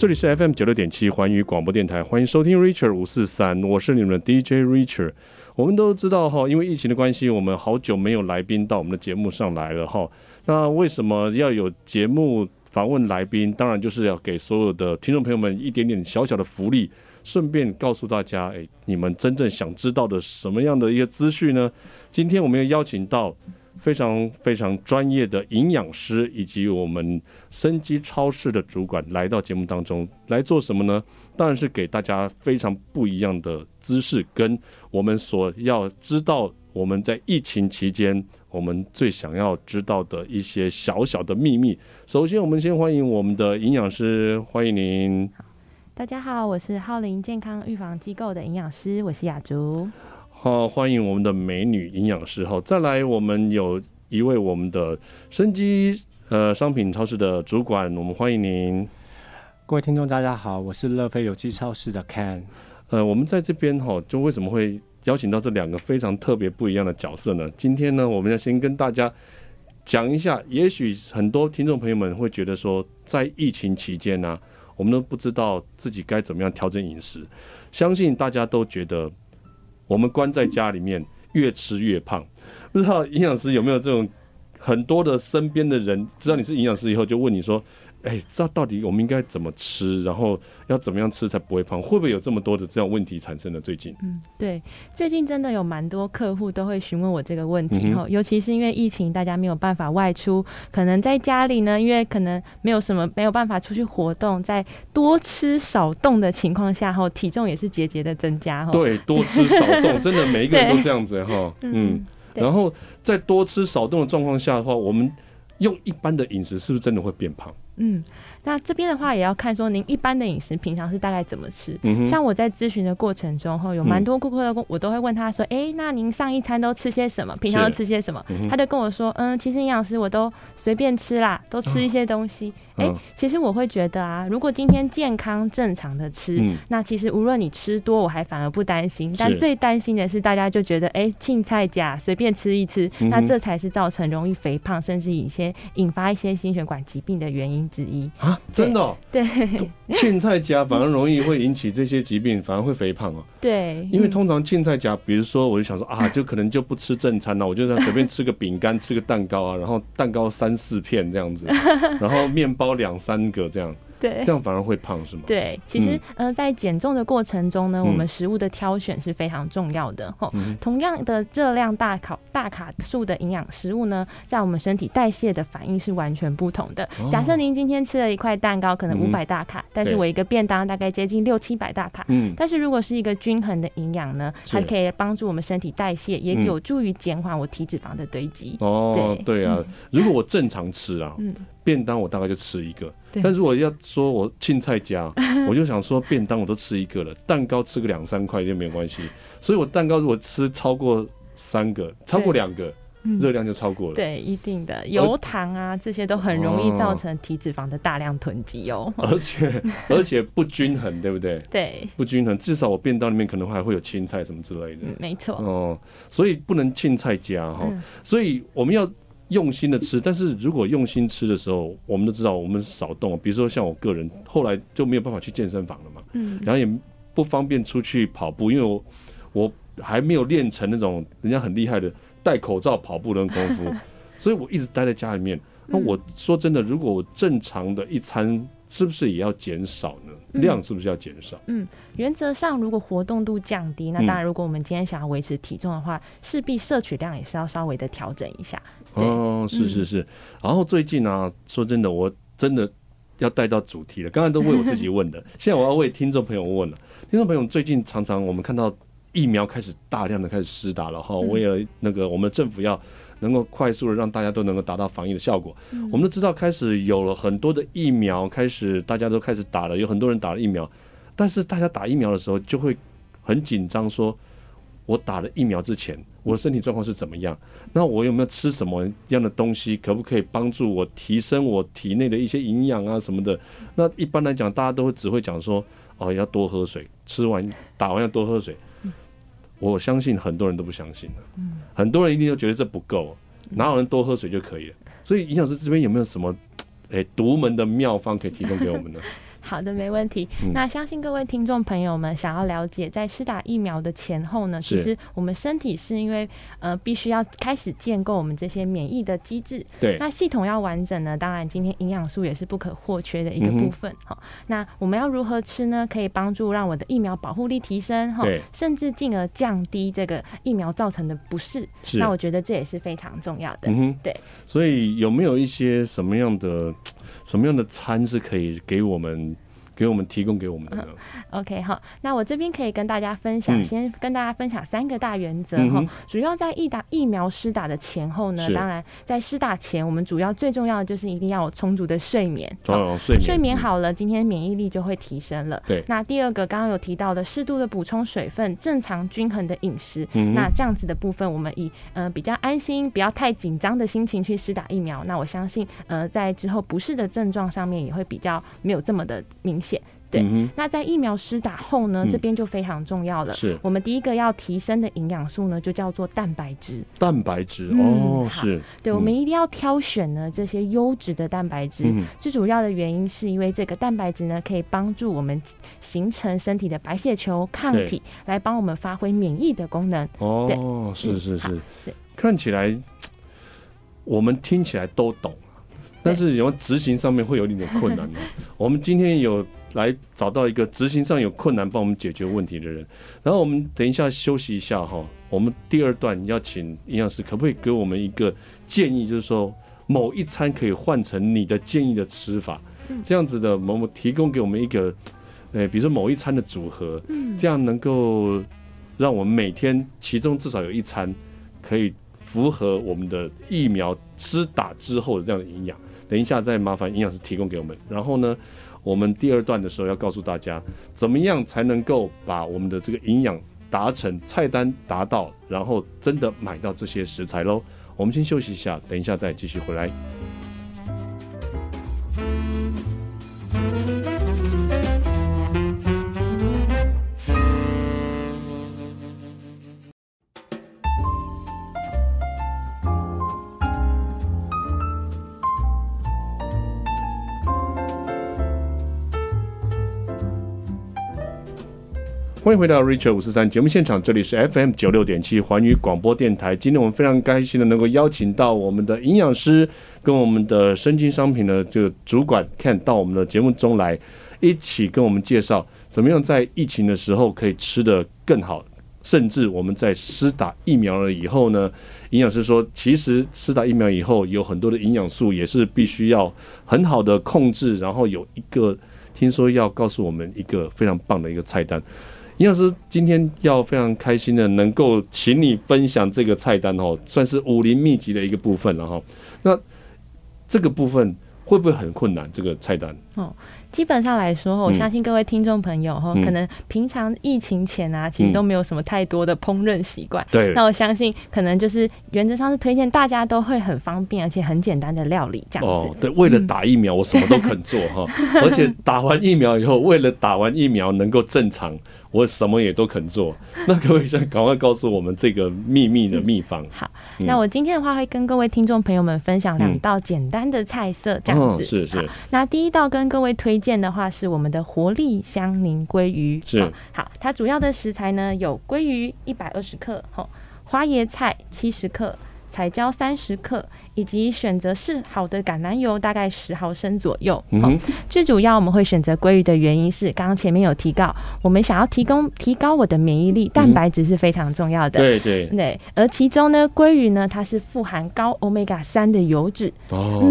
这里是 FM96.7 环宇广播电台，欢迎收听 Richard543， 我是你们的 DJ Richard。 我们都知道因为疫情的关系，我们好久没有来宾到我们的节目上来了。那为什么要有节目访问来宾？当然就是要给所有的听众朋友们一点点小小的福利，顺便告诉大家，你们真正想知道的什么样的一个资讯呢？今天我们要邀请到非常非常专业的营养师以及我们生机超市的主管来到节目当中，来做什么呢？当然是给大家非常不一样的知识，跟我们所要知道我们在疫情期间我们最想要知道的一些小小的秘密。首先我们先欢迎我们的营养师，欢迎您。大家好，我是浩林健康预防机构的营养师，我是雅竹。好，欢迎我们的美女营养师。再来我们有一位我们的生机商品超市的主管，我们欢迎您。各位听众大家好，我是乐飞有机超市的 Ken。我们在这边就为什么会邀请到这两个非常特别不一样的角色呢？今天呢，我们要先跟大家讲一下，也许很多听众朋友们会觉得说，在疫情期间呢我们都不知道自己该怎么样调整饮食。相信大家都觉得我们关在家里面越吃越胖，不知道营养师有没有这种很多的身边的人知道你是营养师以后就问你说，知道到底我们应该怎么吃，然后要怎么样吃才不会胖？会不会有这么多的这样问题产生了？最近对，最近真的有蛮多客户都会询问我这个问题，尤其是因为疫情大家没有办法外出，可能在家里呢，因为可能没有办法出去活动，在多吃少动的情况下体重也是节节的增加。对，多吃少动真的每一个人都这样子然后在多吃少动的状况下的话，我们用一般的饮食是不是真的会变胖？那这边的话也要看说您一般的饮食平常是大概怎么吃。像我在咨询的过程中有蛮多顾客我都会问他说，那您上一餐都吃些什么，平常都吃些什么？他就跟我说其实营养师我都随便吃啦，都吃一些东西。其实我会觉得如果今天健康正常的吃，那其实无论你吃多我还反而不担心，但最担心的是大家就觉得青菜假随便吃一吃，那这才是造成容易肥胖甚至引发一些心血管疾病的原因之一。真的对，青菜荚反而容易会引起这些疾病，反而会肥胖。对，因为通常青菜荚，比如说我就想说就可能就不吃正餐了，我就随便吃个饼干吃个蛋糕然后蛋糕3-4片这样子，然后面包2-3个这样。对，这样反而会胖是吗？对，其实在减重的过程中呢，我们食物的挑选是非常重要的。同样的热量大卡数的营养食物呢，在我们身体代谢的反应是完全不同的。假设您今天吃了一块蛋糕，可能500大卡，但是我一个便当大概接近600-700大卡。但是如果是一个均衡的营养呢，它可以帮助我们身体代谢，也有助于减缓我体脂肪的堆积。如果我正常吃便当我大概就吃一个，但如果要说我青菜加我就想说便当我都吃一个了，蛋糕吃个2-3块就没有关系。所以我蛋糕如果吃超过3个超过2个热量就超过了。对，一定的油糖这些都很容易造成体脂肪的大量囤积而且不均衡，对不对？对，不均衡，至少我便当里面可能还会有青菜什么之类的。没错所以不能青菜加所以我们要用心的吃，但是如果用心吃的时候，我们都知道我们少动，比如说像我个人后来就没有办法去健身房了嘛，然后也不方便出去跑步，因为我还没有练成那种人家很厉害的戴口罩跑步的功夫，所以我一直待在家里面。那我说真的，如果我正常的一餐是不是也要减少呢？量是不是要减少？原则上如果活动度降低，那当然如果我们今天想要维持体重的话，势必摄取量也是要稍微的调整一下。是。然后最近说真的，我真的要带到主题了，刚才都为我自己问的，现在我要为听众朋友问了。听众朋友，最近常常我们看到疫苗开始大量的开始施打了为了我们政府要能够快速的让大家都能够达到防疫的效果，我们都知道开始有了很多的疫苗，开始大家都开始打了，有很多人打了疫苗，但是大家打疫苗的时候就会很紧张，说我打了疫苗之前我的身体状况是怎么样，那我有没有吃什么样的东西，可不可以帮助我提升我体内的一些营养什么的。那一般来讲大家都只会讲说要多喝水，打完要多喝水。我相信很多人都不相信了，很多人一定都觉得这不够，哪有人多喝水就可以了？所以营养师这边有没有什么独门的妙方可以提供给我们呢？好的，没问题。那相信各位听众朋友们想要了解，在施打疫苗的前后呢，其实我们身体是因为必须要开始建构我们这些免疫的机制。对，那系统要完整呢，当然今天营养素也是不可或缺的一个部分。好，那我们要如何吃呢？可以帮助让我的疫苗保护力提升，甚至进而降低这个疫苗造成的不适。那我觉得这也是非常重要的。对，所以有没有一些什么样的餐是可以给我们提供给我们的呢？OK， 好，那我这边可以跟大家分享，先跟大家分享3个大原则。主要在疫苗施打的前后呢，当然在施打前，我们主要最重要的就是一定要有充足的睡眠。睡眠好了，今天免疫力就会提升了。对，那第2个刚刚有提到的，适度的补充水分，正常均衡的饮食。那这样子的部分，我们以比较安心、不要太紧张的心情去施打疫苗，那我相信在之后不适的症状上面也会比较没有这么的明显。对，那在疫苗施打后呢，这边就非常重要了。是，我们第一个要提升的营养素呢，就叫做蛋白质。蛋白质哦，是，对，我们一定要挑选呢这些优质的蛋白质。最主要的原因是因为这个蛋白质呢，可以帮助我们形成身体的白血球抗体，来帮我们发挥免疫的功能。哦，是，看起来我们听起来都懂。但是有执行上面会有一点困难。我们今天有来找到一个执行上有困难帮我们解决问题的人，然后我们等一下休息一下哈，我们第2段要请营养师可不可以给我们一个建议，就是说某一餐可以换成你的建议的吃法，这样子的我们提供给我们一个比如说某一餐的组合，这样能够让我们每天其中至少有一餐可以符合我们的疫苗施打之后的这样的营养。等一下再麻烦营养师提供给我们，然后呢，我们第2段的时候要告诉大家，怎么样才能够把我们的这个营养达成菜单达到，然后真的买到这些食材咯。我们先休息一下，等一下再继续回来。欢迎回到 Richard543 节目现场，这里是 FM96.7 环宇广播电台。今天我们非常开心的能够邀请到我们的营养师跟我们的生菌商品的这个主管 Ken 到我们的节目中来，一起跟我们介绍怎么样在疫情的时候可以吃得更好，甚至我们在施打疫苗了以后呢，营养师说其实施打疫苗以后有很多的营养素也是必须要很好的控制，然后有一个听说要告诉我们一个非常棒的一个菜单。营养师今天要非常开心的能够请你分享这个菜单哦，算是武林秘籍的一个部分了哈。那这个部分会不会很困难？这个菜单哦，基本上来说，我相信各位听众朋友可能平常疫情前啊，其实都没有什么太多的烹饪习惯。对，那我相信可能就是原则上是推荐大家都会很方便而且很简单的料理这样子。哦，对，为了打疫苗我什么都肯做哈，而且打完疫苗以后，为了打完疫苗能够正常，我什么也都肯做。那各位想赶快告诉我们这个秘密的秘方。好，那我今天的话会跟各位听众朋友们分享2道简单的菜色这样子。是。那第1道跟各位推荐的话是我们的活力香凝鲑鱼。是。好，它主要的食材呢有鲑鱼120克、花椰菜70克、彩椒30克，以及选择是好的橄榄油大概10毫升左右。最主要我们会选择鲑鱼的原因是刚刚前面有提到，我们想要提高我的免疫力，蛋白质是非常重要的。对，而其中呢鲑鱼呢它是富含高 Omega-3 的油脂。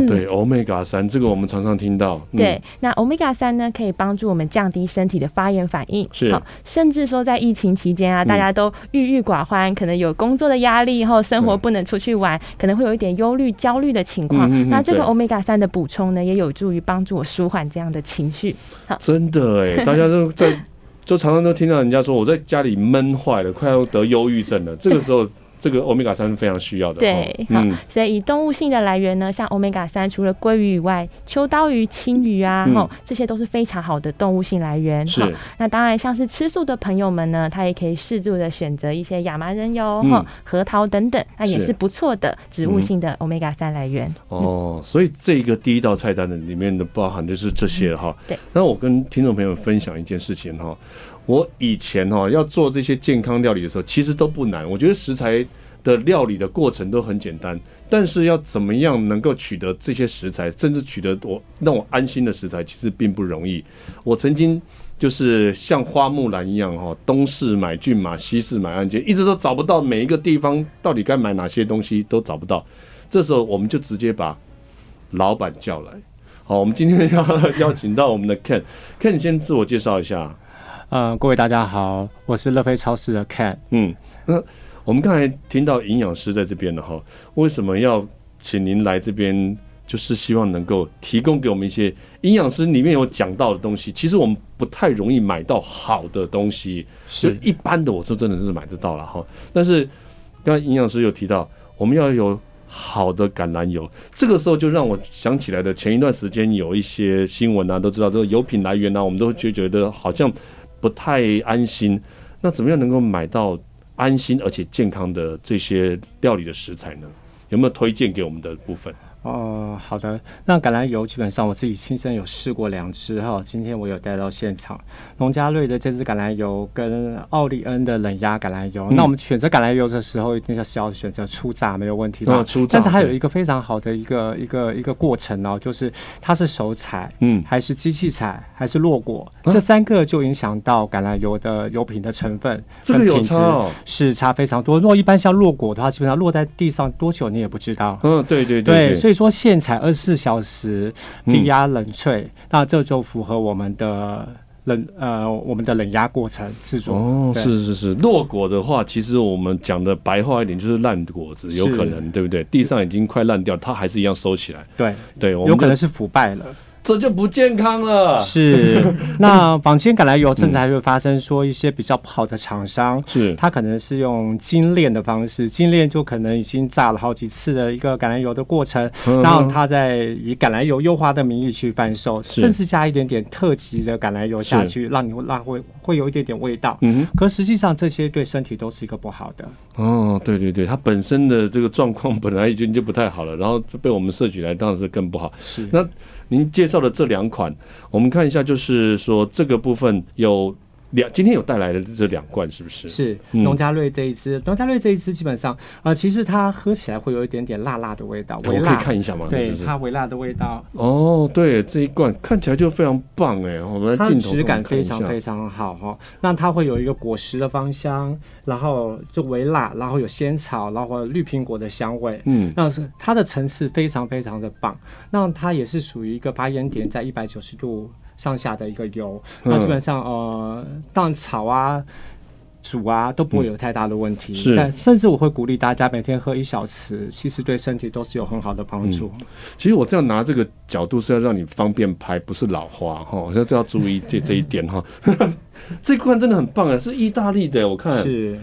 对， Omega-3 这个我们常常听到。对，那 Omega-3 呢可以帮助我们降低身体的发炎反应。是。好，甚至说在疫情期间啊，大家都郁郁寡欢，可能有工作的压力后生活不能出去玩，可能会有一点忧虑焦虑的情况，那这个 Omega-3 的补充呢也有助于帮助我舒缓这样的情绪。真的耶，大家都在就常常都听到人家说我在家里闷坏了，快要得忧郁症了，这个时候这个 Omega-3 非常需要的。对、哦嗯、好，所以以动物性的来源呢，像 Omega-3 除了鲑鱼以外，秋刀鱼、青鱼啊、嗯哦、这些都是非常好的动物性来源。是、哦、那当然像是吃素的朋友们呢，他也可以适度的选择一些亚麻仁油、嗯哦、核桃等等，那也是不错的植物性的 Omega-3 来源、嗯嗯、哦，所以这个第一道菜单的里面的包含就是这些、嗯、对。那我跟听众朋友分享一件事情，我以前要做这些健康料理的时候其实都不难，我觉得食材的料理的过程都很简单，但是要怎么样能够取得这些食材，甚至取得让我安心的食材，其实并不容易。我曾经就是像花木兰一样，东市买骏马，西市买鞍鞯，一直都找不到每一个地方到底该买哪些东西都找不到。这时候我们就直接把老板叫来。好，我们今天要邀请到我们的 Ken。 Ken 先自我介绍一下。各位大家好，我是乐飞超市的 Ken。 嗯，那我们刚才听到营养师在这边了哈，为什么要请您来这边，就是希望能够提供给我们一些营养师里面有讲到的东西。其实我们不太容易买到好的东西，是一般的我说真的是买得到了哈。但是刚才营养师有提到我们要有好的橄榄油，这个时候就让我想起来的，前一段时间有一些新闻啊，都知道这个油品来源啊，我们都觉得好像不太安心。那怎么样能够买到安心而且健康的这些料理的食材呢？有没有推荐给我们的部分？好的，那橄榄油基本上我自己亲身有试过2支哈，今天我有带到现场，农家瑞的这支橄榄油跟奥利恩的冷压橄榄油、嗯、那我们选择橄榄油的时候一定是要选择初榨，没有问题吧、哦、初榨。但是它有一个非常好的一个过程哦，就是它是手采、嗯、还是机器采还是落果、啊、这3个就影响到橄榄油的油品的成分，这个有差、哦、是差非常多。如果一般像落果的话，基本上落在地上多久你也不知道。嗯，对对 对, 对，所以说现采24小时低压冷萃、嗯、那这就符合我们的冷压过程制作。哦，是是是。落果的话，其实我们讲的白话一点就是烂果子，有可能对不对？地上已经快烂掉，它还是一样收起来。对对，有可能是腐败了。这就不健康了。是，那坊间橄榄油甚至还会发生说一些比较不好的厂商，是它可能是用精炼的方式，精炼就可能已经榨了好几次的一个橄榄油的过程，然后它再以橄榄油优化的名义去贩售，甚至加一点点特级的橄榄油下去，让你会有一点点味道。嗯，可实际上这些对身体都是一个不好的。哦，对对对，它本身的这个状况本来已经就不太好了，然后被我们摄取来，当然是更不好。是，那您介绍的这2款，我们看一下，就是说这个部分有今天有带来的这2罐是不是？是农家瑞这一支，农家瑞这一支基本上其实它喝起来会有一点点辣辣的味道，微辣。我可以看一下吗？对，它微辣的味道。哦，对，这1罐看起来就非常棒哎，我们它质感非常非常好哈、哦。那它会有一个果实的芳香，然后就微辣，然后有仙草，然后有绿苹果的香味。嗯，那它的层次非常非常的棒。那它也是属于一个发烟点在190度。上下的一个油，那基本上当炒啊煮啊都不会有太大的问题、嗯、但甚至我会鼓励大家每天喝1小匙，其实对身体都是有很好的帮助、嗯、其实我这样拿这个角度是要让你方便拍，不是老花齁，这要注意这一点齁这罐真的很棒耶，是意大利的，我看是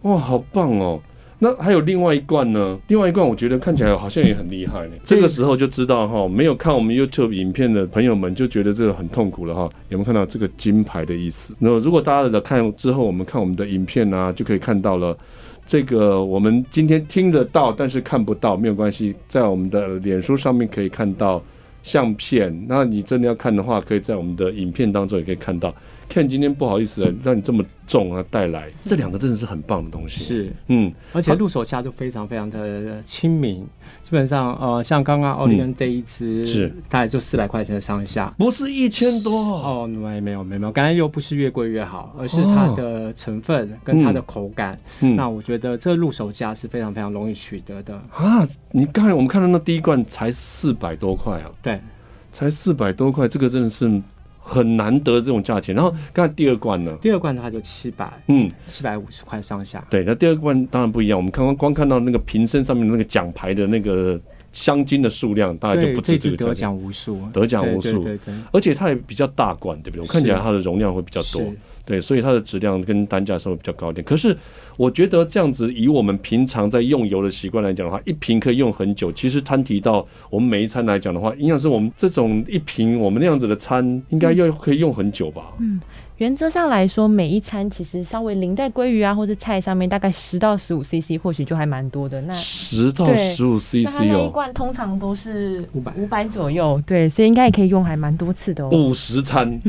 哇好棒哦。那还有另外1罐呢？另外1罐我觉得看起来好像也很厉害。这个时候就知道哈，没有看我们 YouTube 影片的朋友们就觉得这个很痛苦了哈。有没有看到这个金牌的意思？那如果大家来看之后，我们看我们的影片啊，就可以看到了。这个我们今天听得到，但是看不到没有关系，在我们的脸书上面可以看到相片。那你真的要看的话，可以在我们的影片当中也可以看到。Ken 今天不好意思让你这么重啊，带来这2个真的是很棒的东西。是，嗯，而且入手价就非常非常的亲民，基本上像刚刚奥利恩这一支、嗯、是大概就400块钱的上下，不是1000多哦。没有，橄榄油不是越贵越好，而是它的成分跟它的口感、嗯、那我觉得这入手价是非常非常容易取得的啊。你刚才我们看到那第1罐才400多块啊，对，才400多块，这个真的是很难得这种价钱。然后刚才第2罐呢？第2罐它就700，嗯，750块上下。对，那第2罐当然不一样。我们刚刚看到那个瓶身上面的那个奖牌的那个香精的数量大概就不止这个，得奖无数，而且它也比较大罐，对不对？我看起来它的容量会比较多，对，所以它的质量跟单价稍微比较高一点。可是我觉得这样子，以我们平常在用油的习惯来讲的话，一瓶可以用很久。其实摊提到我们每一餐来讲的话，营养师，我们这种一瓶我们那样子的餐，应该又可以用很久吧？嗯。原则上来说，每一餐其实稍微淋在鲑鱼啊或者菜上面，大概10到15 CC， 或许就还蛮多的。那10到15 CC 哦，那一罐通常都是500左右，对，所以应该也可以用还蛮多次的哦。50餐，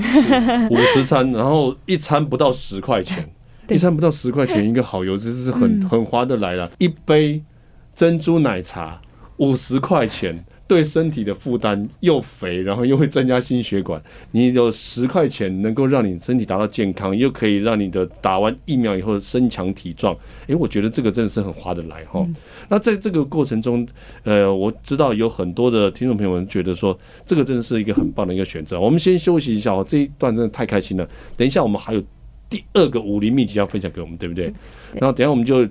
然后一餐不到10块钱，一餐不到10块钱，一个好油就是很划得来了。一杯珍珠奶茶50块钱。对身体的负担又肥，然后又会增加心血管。你有10块钱能够让你身体达到健康，又可以让你的打完疫苗以后身强体壮。我觉得这个真的是很划得来哈。那在这个过程中，我知道有很多的听众朋友们觉得说，这个真的是一个很棒的一个选择。我们先休息一下哦，这一段真的太开心了。等一下我们还有第二个武林秘籍要分享给我们，对不对？然后等一下我们就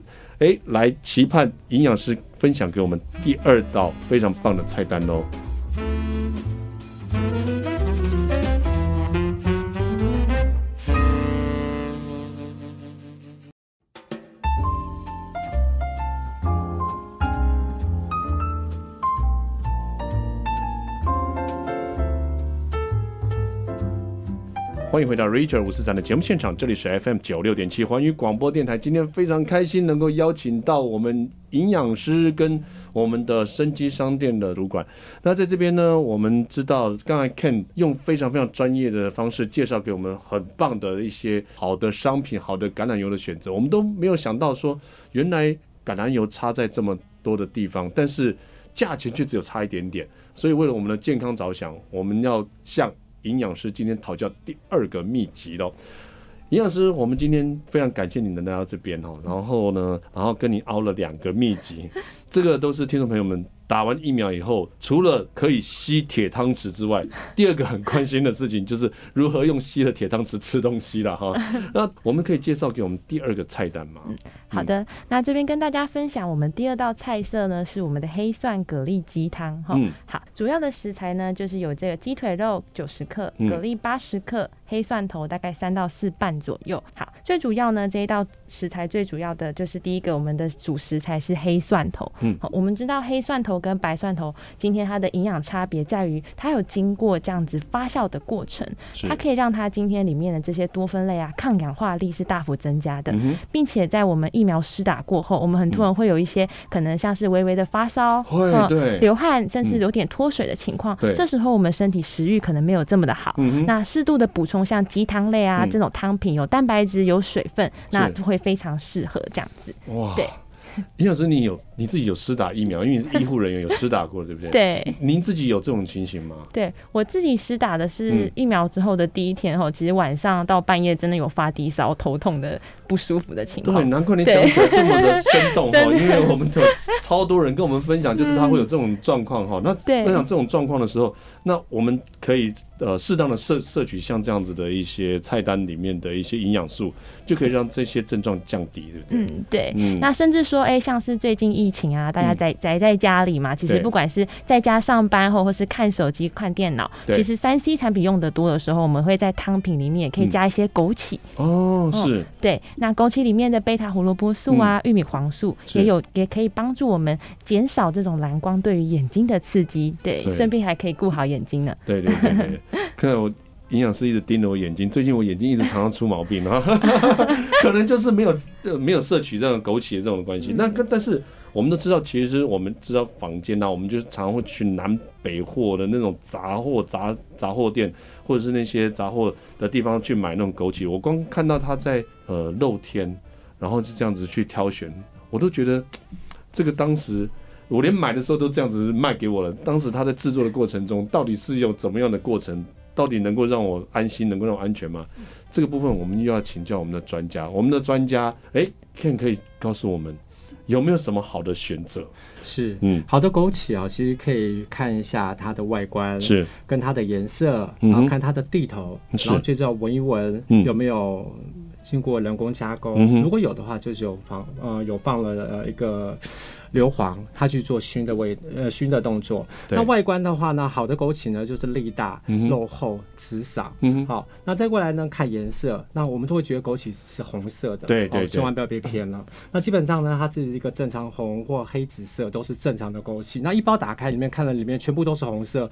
来期盼营养师分享给我们第二道非常棒的菜单哦。欢迎回到 Richard543 的节目现场，这里是 FM96.7 环宇广播电台。今天非常开心能够邀请到我们营养师跟我们的生机商店的主管。那在这边呢，我们知道刚才 Ken 用非常非常专业的方式介绍给我们很棒的一些好的商品，好的橄榄油的选择。我们都没有想到说，原来橄榄油差在这么多的地方，但是价钱却只有差一点点。所以为了我们的健康着想，我们要向营养师今天讨教第二个秘籍咯。营养师，我们今天非常感谢你能来到这边哦，然后跟你凹了2个秘籍，这个都是听众朋友们打完疫苗以后，除了可以吸铁汤匙之外，第二个很关心的事情就是如何用吸了铁汤匙吃东西了哈。那我们可以介绍给我们第二个菜单吗？好的，那这边跟大家分享我们第二道菜色呢，是我们的黑蒜蛤蜊鸡汤哈。好，主要的食材呢就是有这个鸡腿肉90克，蛤蜊80克，黑瓣头大概3到4瓣左右。好，最主要呢，这一道食材最主要的就是第一个，我们的主食材是黑蒜头。好，我们知道黑蒜头跟白蒜头，今天它的营养差别在于它有经过这样子发酵的过程，它可以让它今天里面的这些多酚类啊、抗氧化力是大幅增加的，并且在我们疫苗施打过后，我们很多人会有一些可能像是微微的发烧、流汗，甚至有点脱水的情况。这时候我们身体食欲可能没有这么的好，那适度的补充。像鸡汤类啊，这种汤品有蛋白质、有水分，那就会非常适合这样子。哇，对，营养师，你自己有施打疫苗，因为你是医护人员，有施打过，对不对？对，您自己有这种情形吗？对，我自己施打的是疫苗之后的第一天后，其实晚上到半夜真的有发低烧、头痛的不舒服的情况。对，难怪你讲起来这么的生动哈，因为我们有超多人跟我们分享，就是他会有这种状况哈。那分享这种状况的时候，那我们可以适当的摄取像这样子的一些菜单里面的一些营养素，就可以让这些症状降低，对不对？嗯，对。那甚至说，像是最近疫情啊，大家宅在家里嘛，其实不管是在家上班后，或是看手机、看电脑，其实3C 产品用的多的时候，我们会在汤品里面也可以加一些枸杞。是。对，那枸杞里面的贝塔胡萝卜素啊、玉米黄素也可以帮助我们减少这种蓝光对于眼睛的刺激，对，顺便还可以顾好眼睛呢。对，看我营养师一直盯着我眼睛，最近我眼睛一直常常出毛病啊，可能就是没有摄取这种枸杞的这种关系。那但是我们都知道，其实我们知道坊间啊，我们就常常会去南北货的那种杂货店，或者是那些杂货的地方去买那种枸杞。我光看到它在露天，然后就这样子去挑选，我都觉得这个当时。我连买的时候都这样子卖给我了。当时他在制作的过程中，到底是有怎么样的过程？到底能够让我安心，能够让我安全吗？这个部分我们又要请教我们的专家。我们的专家，Ken 可以告诉我们有没有什么好的选择？是，好的枸杞啊，其实可以看一下它的外观，是跟它的颜色，然后看它的地头，然后接着闻一闻有没有。经过人工加工，如果有的话，就是有放了一个硫磺，它去做熏的熏的动作。那外观的话呢，好的枸杞呢就是粒大、肉厚、紫色。好，那再过来呢看颜色，那我们都会觉得枸杞是红色的，对对，千万不要被骗了。那基本上呢，它是一个正常红或黑紫色都是正常的枸杞。那一包打开里面看到里面全部都是红色，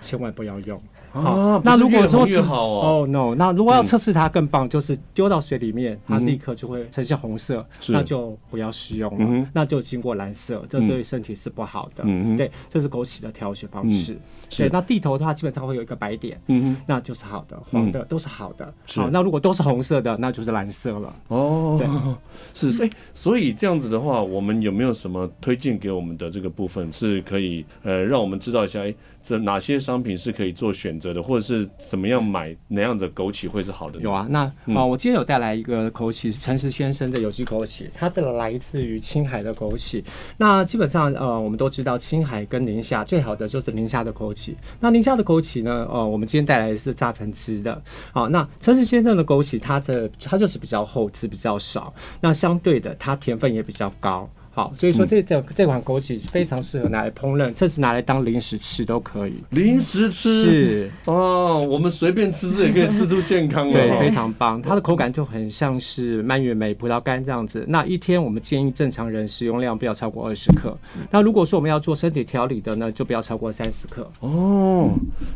千万不要用。好，那如果说哦 no， 那如果要测试它更棒，就是丢到水里面，它立刻就会呈现红色，那就不要食用了，那就经过蓝色，这对身体是不好的。对，这是枸杞的挑选方式。对，那地头的话基本上会有一个白点，那就是好的，黄的都是好的。好，那如果都是红色的，那就是蓝色了。哦，是，所以这样子的话，我们有没有什么推荐给我们的这个部分是可以让我们知道一下，这哪些商品是可以做选择的，或者是怎么样买哪样的枸杞会是好的？有啊，那我今天有带来一个枸杞，陈实先生的有机枸杞，它是来自于青海的枸杞。那基本上我们都知道青海跟宁夏最好的就是宁夏的枸杞。那宁夏的枸杞呢，我们今天带来的是榨成汁的。好，那陈实先生的枸杞，它就是比较厚，汁比较少，那相对的它甜分也比较高。好，所以说这款枸杞非常适合拿来烹饪，甚至拿来当零食吃都可以。零食吃是哦，我们随便吃吃也可以吃出健康了。对，非常棒。它的口感就很像是蔓越莓、葡萄干这样子。那一天我们建议正常人食用量不要超过20克。那如果说我们要做身体调理的呢，就不要超过30克。哦，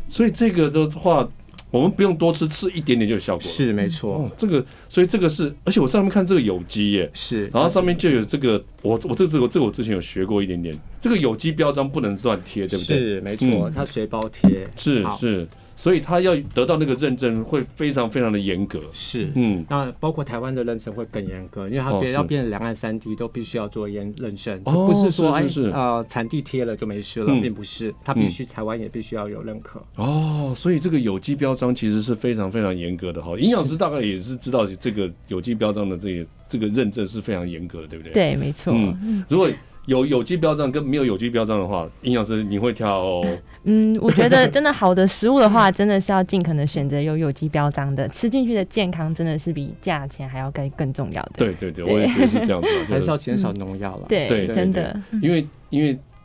所以这个的话，我们不用多吃，吃一点点就有效果了。是没错，所以这个是，而且我上面看这个有机耶，是，然后上面就有这个，我之前有学过一点点，这个有机标章不能乱贴，对不对？是没错，它随包贴，是。所以他要得到那个认证会非常非常的严格，是，那包括台湾的认证会更严格，因为它要变成两岸三地都必须要做认证，不是说产地贴了就没事了，并不是，它必须台湾也必须要有认可。哦，所以这个有机标章其实是非常非常严格的哈，营养师大概也是知道这个有机标章的这个认证是非常严格的，对不对？对，没错。如果有机标章跟没有有机标章的话，营养师你会挑我觉得真的好的食物的话，真的是要尽可能选择有机标章的，吃进去的健康真的是比价钱还要更重要的。对，我也觉得是这样子，还是要减少农药了。对，真的，因为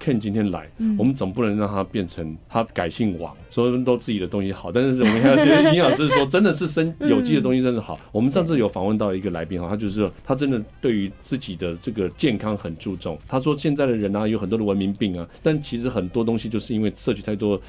Ken 今天来，我们总不能让他变成他改姓王，说都自己的东西好，但是我们还要觉得营养师说真的是有机的东西真的好。我们上次有访问到一个来宾，他就是说他真的对于自己的这个健康很注重。他说现在的人有很多的文明病，但其实很多东西就是因为摄取太多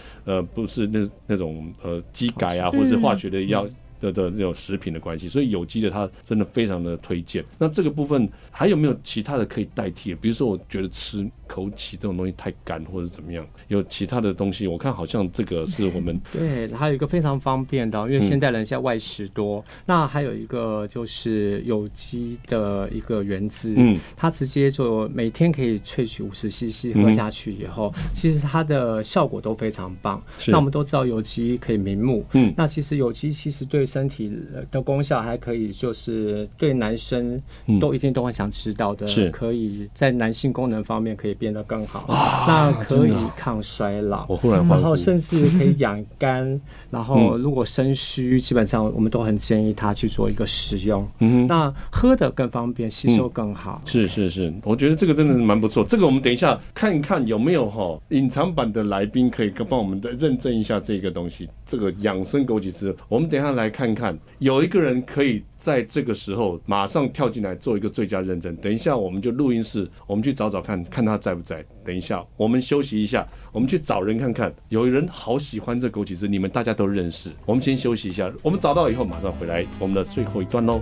不是那种基改或者是化学的药的那种食品的关系，所以有机的它真的非常的推荐。那这个部分还有没有其他的可以代替？比如说我觉得吃枸杞这种东西太干或者怎么样，有其他的东西？我看好像这个是我们对，还有一个非常方便的，因为现代人现在外食多那还有一个就是有机的一个原汁它直接就每天可以萃取50cc喝下去以后其实它的效果都非常棒。那我们都知道有机可以明目那其实有机其实对身体的功效还可以，就是对男生都一定都很想知道的，可以在男性功能方面可以变得更好，那可以抗衰老，然后甚至可以养肝，然后如果生虚，基本上我们都很建议他去做一个使用。那喝的更方便，吸收更好。是，我觉得这个真的蛮不错。这个我们等一下看一看有没有隐藏版的来宾可以帮我们认证一下这个东西，这个养生枸杞汁。我们等一下来看看有一个人可以在这个时候马上跳进来做一个最佳认证。等一下我们就录音室，我们去找找看他在不在。等一下我们休息一下，我们去找人看看，有人好喜欢这枸杞汁，你们大家都认识。我们先休息一下，我们找到以后马上回来我们的最后一段咯。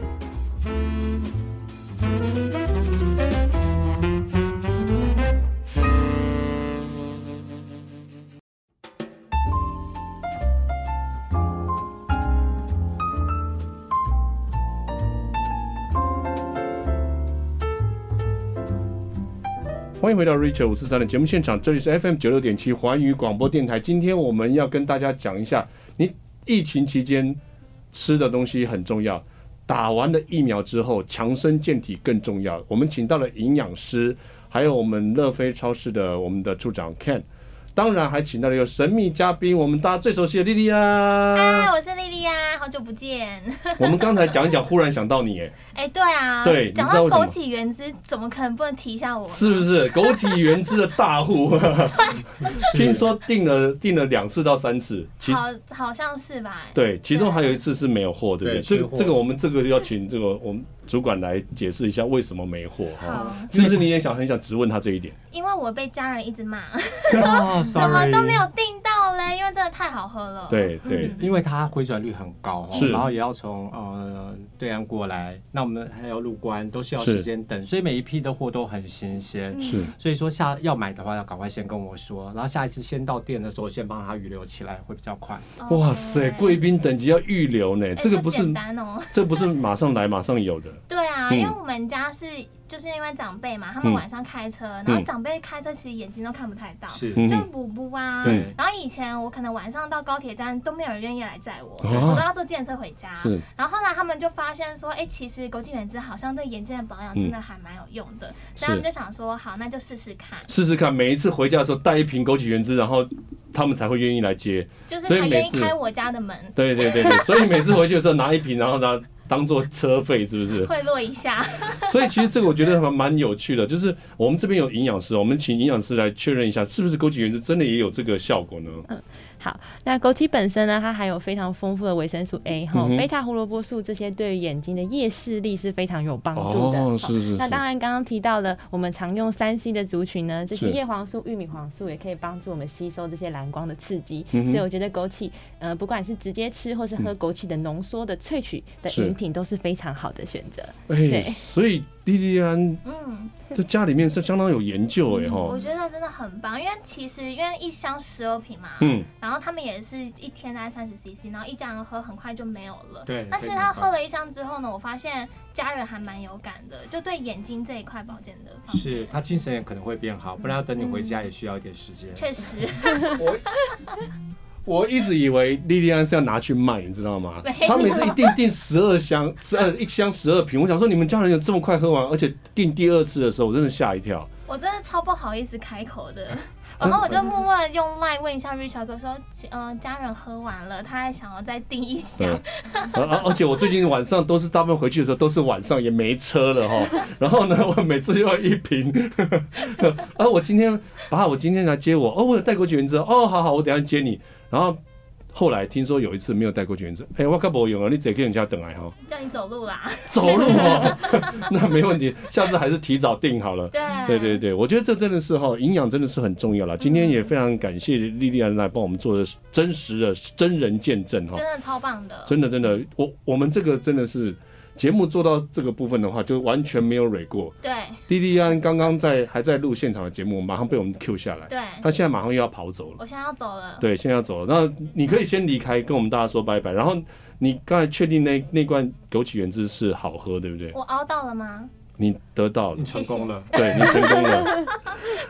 欢迎回到 Richard543 的节目现场，这里是 FM96.7 环宇广播电台。今天我们要跟大家讲一下，你疫情期间吃的东西很重要，打完了疫苗之后强身健体更重要。我们请到了营养师，还有我们乐飞超市的我们的处长 Ken。当然还请到了一个神秘嘉宾，我们大家最熟悉的莉莉啊。嗨，我是莉莉啊，好久不见。我们刚才讲一讲，忽然想到你耶。哎、欸，对啊，对，讲到枸杞原汁，怎么可能不能提一下我？是不是枸杞原汁的大户？听说订了2次到3次，好像是吧？对，其中还有一次是没有货，对不对？这个我们这个要请这个我们主管来解释一下为什么没货哈？是不是你也很想质问他这一点？因为我被家人一直骂，说怎么都没有订到嘞，因为真的太好喝了。对对、嗯，因为它回转率很高，然后也要从对岸过来，那我们还要入关，都需要时间等，所以每一批的货都很新鲜。是，所以说要买的话要赶快先跟我说，然后下一次先到店的时候先帮他预留起来，会比较快。Okay. 哇塞，贵宾等级要预留呢、欸，这个不是、哦、这不是马上来马上有的。对啊，因为我们家是。就是因为长辈嘛，他们晚上开车，然后长辈开车其实眼睛都看不太到，就补补啊。然后以前我可能晚上到高铁站都没有人愿意来载我，我都要坐计程车回家。然后后来他们就发现说，哎、欸，其实枸杞原汁好像对眼睛的保养真的还蛮有用的，所以他们就想说，好，那就试试看。试试看，每一次回家的时候带一瓶枸杞原汁，然后他们才会愿意来接，就是才愿意开我家的门。对对对对，所以每次回去的时候拿一瓶，然后拿。当做车费是不是会落一下？所以其实这个我觉得蛮有趣的，就是我们这边有营养师，我们请营养师来确认一下，是不是枸杞原汁真的也有这个效果呢？嗯，好，那枸杞本身呢，它含有非常丰富的维生素 A 哈、贝塔胡萝卜素，这些对于眼睛的夜视力是非常有帮助的。哦，是是是。那当然，刚刚提到了我们常用3C 的族群呢，这些叶黄素、玉米黄素也可以帮助我们吸收这些蓝光的刺激，所以我觉得枸杞，不管是直接吃或是喝枸杞的浓缩的萃取的饮品都是非常好的选择、欸，所以莉莉安，这家里面是相当有研究哎、我觉得真的很棒，因为其实因为一箱12瓶嘛，然后他们也是一天大概30cc， 然后一家人喝很快就没有了。对，但是他喝了一箱之后呢，我发现家人还蛮有感的，就对眼睛这一块保健的方面，是他精神也可能会变好，不然要等你回家也需要一点时间。确实。我一直以为莉莉安是要拿去卖，你知道吗？他每次一订12箱，一箱12瓶。我想说，你们家人有这么快喝完？而且订第2次的时候，我真的吓一跳。我真的超不好意思开口的。然后我就默默用 LINE 问一下 Richard 哥说，家人喝完了，他还想要再订一箱。而且我最近晚上都是大部分回去的时候都是晚上也没车了哈。然后呢，我每次又要一瓶。啊，我今天来接我，哦，我有带枸杞原汁，哦，好，我等一下接你。然后后来听说有一次没有带枸杞原汁，哎，我较无用啊，你自己去人家等来哈。叫你走路啦。走路哦，那没问题，下次还是提早订好了。对，我觉得这真的是哈，营养真的是很重要啦。今天也非常感谢莉莉安来帮我们做的真实的真人见证哈，真的超棒的，真的，我们这个真的是。节目做到这个部分的话，就完全没有蕊过。对，莉莉安刚刚还在录现场的节目，马上被我们 Q 下来。对，她现在马上又要跑走了。我现在要走了。对，现在要走了。那你可以先离开，跟我们大家说拜拜。然后你刚才确定那罐枸杞原汁是好喝，对不对？我熬到了吗？你得到了，你成功了，对，你成功了，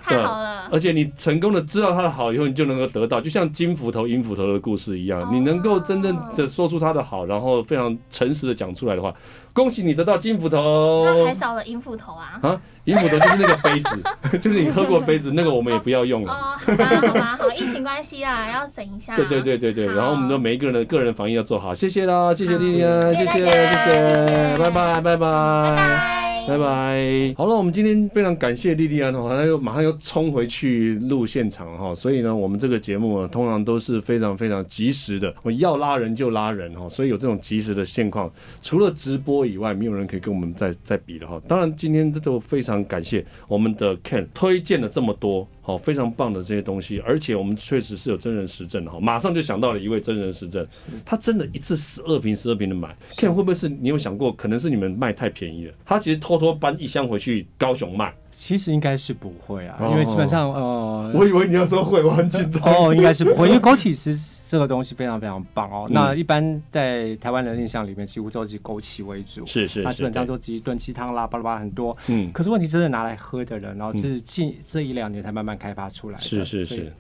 太好了！而且你成功的知道它的好以后，你就能够得到，就像金斧头、银斧头的故事一样，你能够真正的说出它的好，然后非常诚实的讲出来的话，恭喜你得到金斧头。那还少了银斧头啊！啊，银斧头就是那个杯子，就是你喝过杯子那个，我们也不要用了。哦，好，疫情关系啊，要省一下。对，然后我们都每一个人的个人防疫要做好，谢谢啦，谢谢莉莉安，谢谢，拜拜。拜拜。好了，我们今天非常感谢莉莉安哦，她又马上又冲回去录现场哈，所以呢，我们这个节目通常都是非常非常及时的，我要拉人就拉人哈，所以有这种及时的现况，除了直播以外，没有人可以跟我们再比的哈。当然，今天都非常感谢我们的 Ken 推荐了这么多。好，非常棒的这些东西，而且我们确实是有真人实证的哈。马上就想到了一位真人实证，他真的一次12瓶的买。Ken 会不会是你有想过，可能是你们卖太便宜了，他其实偷偷搬一箱回去高雄卖？其实应该是不会啊，因为基本上我以为你要说会，我很紧张。哦，应该是不会，因为枸杞其实这个东西非常非常棒哦。那一般在台湾人的印象里面，几乎都是枸杞为主，是，那基本上都直接炖鸡汤啦，巴拉巴拉很多。可是问题真的拿来喝的人，然后是近这1-2年才慢慢开发出来的。是，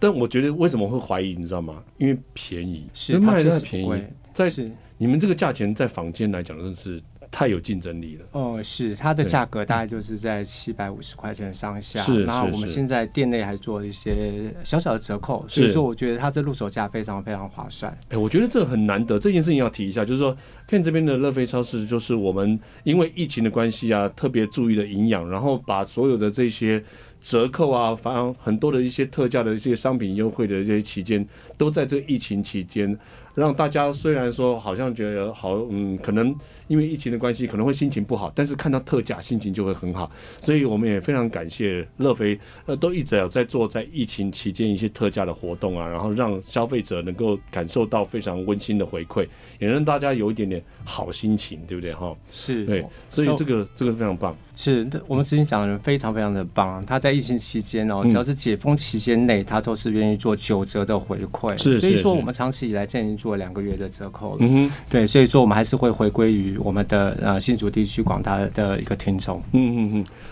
但我觉得为什么会怀疑，你知道吗？因为便宜，是卖的太便宜，在你们这个价钱，在坊间来讲，真的是。太有竞争力了。哦，是，它的价格大概就是在750块钱上下。是，那我们现在店内还做了一些小小的折扣，所以说我觉得它这入手价非常非常划算。哎，我觉得这很难得，这件事情要提一下，就是说 Ken 这边的乐飞超市，就是我们因为疫情的关系啊，特别注意的营养，然后把所有的这些折扣啊，反正很多的一些特价的一些商品优惠的这些期间，都在这个疫情期间，让大家虽然说好像觉得好，可能因为疫情的关系可能会心情不好，但是看到特价心情就会很好，所以我们也非常感谢乐飞，都一直有在做在疫情期间一些特价的活动啊，然后让消费者能够感受到非常温馨的回馈，也让大家有一点点好心情，对不对？是，对，所以这个非常棒。是，我们执行长人非常非常的棒，他在疫情期间只要是解封期间内，他都是愿意做9折的回馈，所以说我们长期以来建议做2个月的折扣了。对，所以说我们还是会回归于我们的新竹地区广大的一个听众。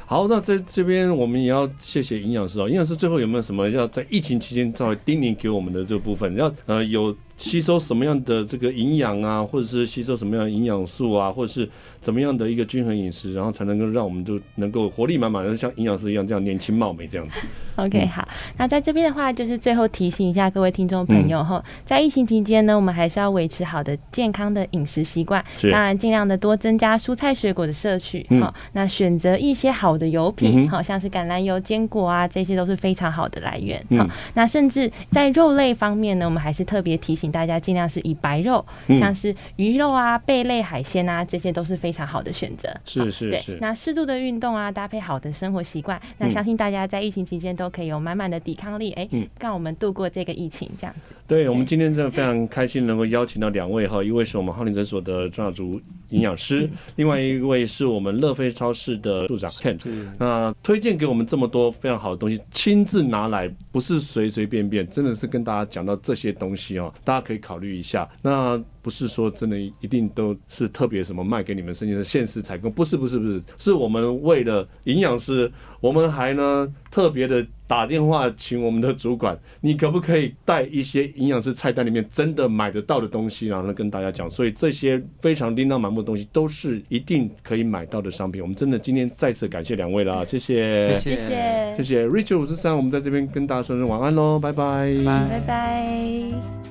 好，那在这边我们也要谢谢营养师哦。营养师最后有没有什么要在疫情期间稍微叮咛给我们的这部分，要有吸收什么样的这个营养啊，或者是吸收什么样的营养素啊，或者是怎么样的一个均衡饮食，然后才能够让我们就能够活力满满的像营养师一样这样年轻貌美这样子。 OK， 好，那在这边的话就是最后提醒一下各位听众朋友，在疫情期间呢，我们还是要维持好的健康的饮食习惯，当然尽量的多增加蔬菜水果的摄取，那选择一些好的油品，像是橄榄油、坚果啊，这些都是非常好的来源。那甚至在肉类方面呢，我们还是特别提醒大家尽量是以白肉，像是鱼肉啊、贝类、海鲜啊，这些都是非常好的选择。是，那适度的运动啊，搭配好的生活习惯，那相信大家在疫情期间都可以有满满的抵抗力，让我们度过这个疫情这样子。对，我们今天真的非常开心能够邀请到两位，一位是我们浩林诊所的庄雅竹营养师，另外一位是我们乐飞超市的处长 Ken， 那推荐给我们这么多非常好的东西，亲自拿来，不是随随便便，真的是跟大家讲到这些东西哦，大家可以考虑一下，那不是说真的一定都是特别什么卖给你们生意的限时采购，不是，是我们为了营养师，我们还呢特别的打电话请我们的主管，你可不可以带一些营养师菜单里面真的买得到的东西，然后跟大家讲，所以这些非常琳琅满目的东西都是一定可以买到的商品。我们真的今天再次感谢两位啦，谢谢 Richard543， 我们在这边跟大家说声晚安咯，拜拜。